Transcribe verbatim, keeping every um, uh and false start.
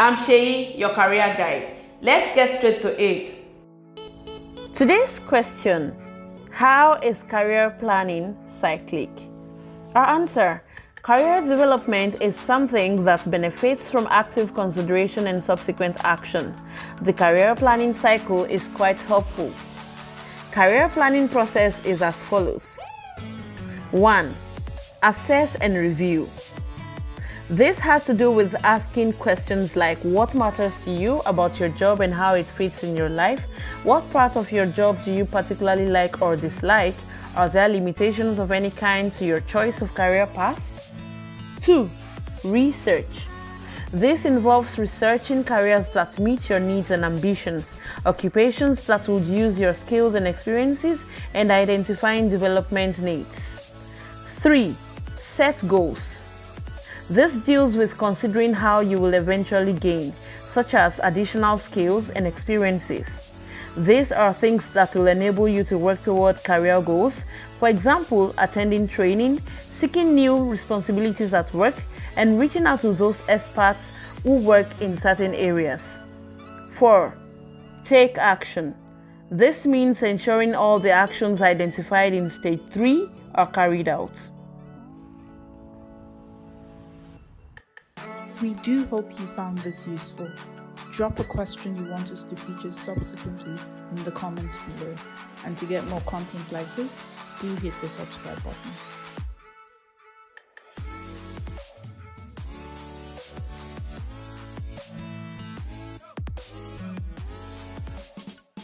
I'm Sheyi, your career guide. Let's get straight to it. Today's question: how is career planning cyclic? Our answer: career development is something that benefits from active consideration and subsequent action. The career planning cycle is quite helpful. Career planning process is as follows. one. Assess and review. This has to do with asking questions like what matters to you about your job and how it fits in your life? What part of your job do you particularly like or dislike? Are there limitations of any kind to your choice of career path? two. Research. This involves researching careers that meet your needs and ambitions, occupations that would use your skills and experiences, and identifying development needs. three. Set goals. This deals with considering how you will eventually gain, such as additional skills and experiences. These are things that will enable you to work toward career goals, for example, attending training, seeking new responsibilities at work, and reaching out to those experts who work in certain areas. four. Take action. This means ensuring all the actions identified in stage three are carried out. We do hope you found this useful. Drop a question you want us to feature subsequently in the comments below. And to get more content like this, do hit the subscribe button.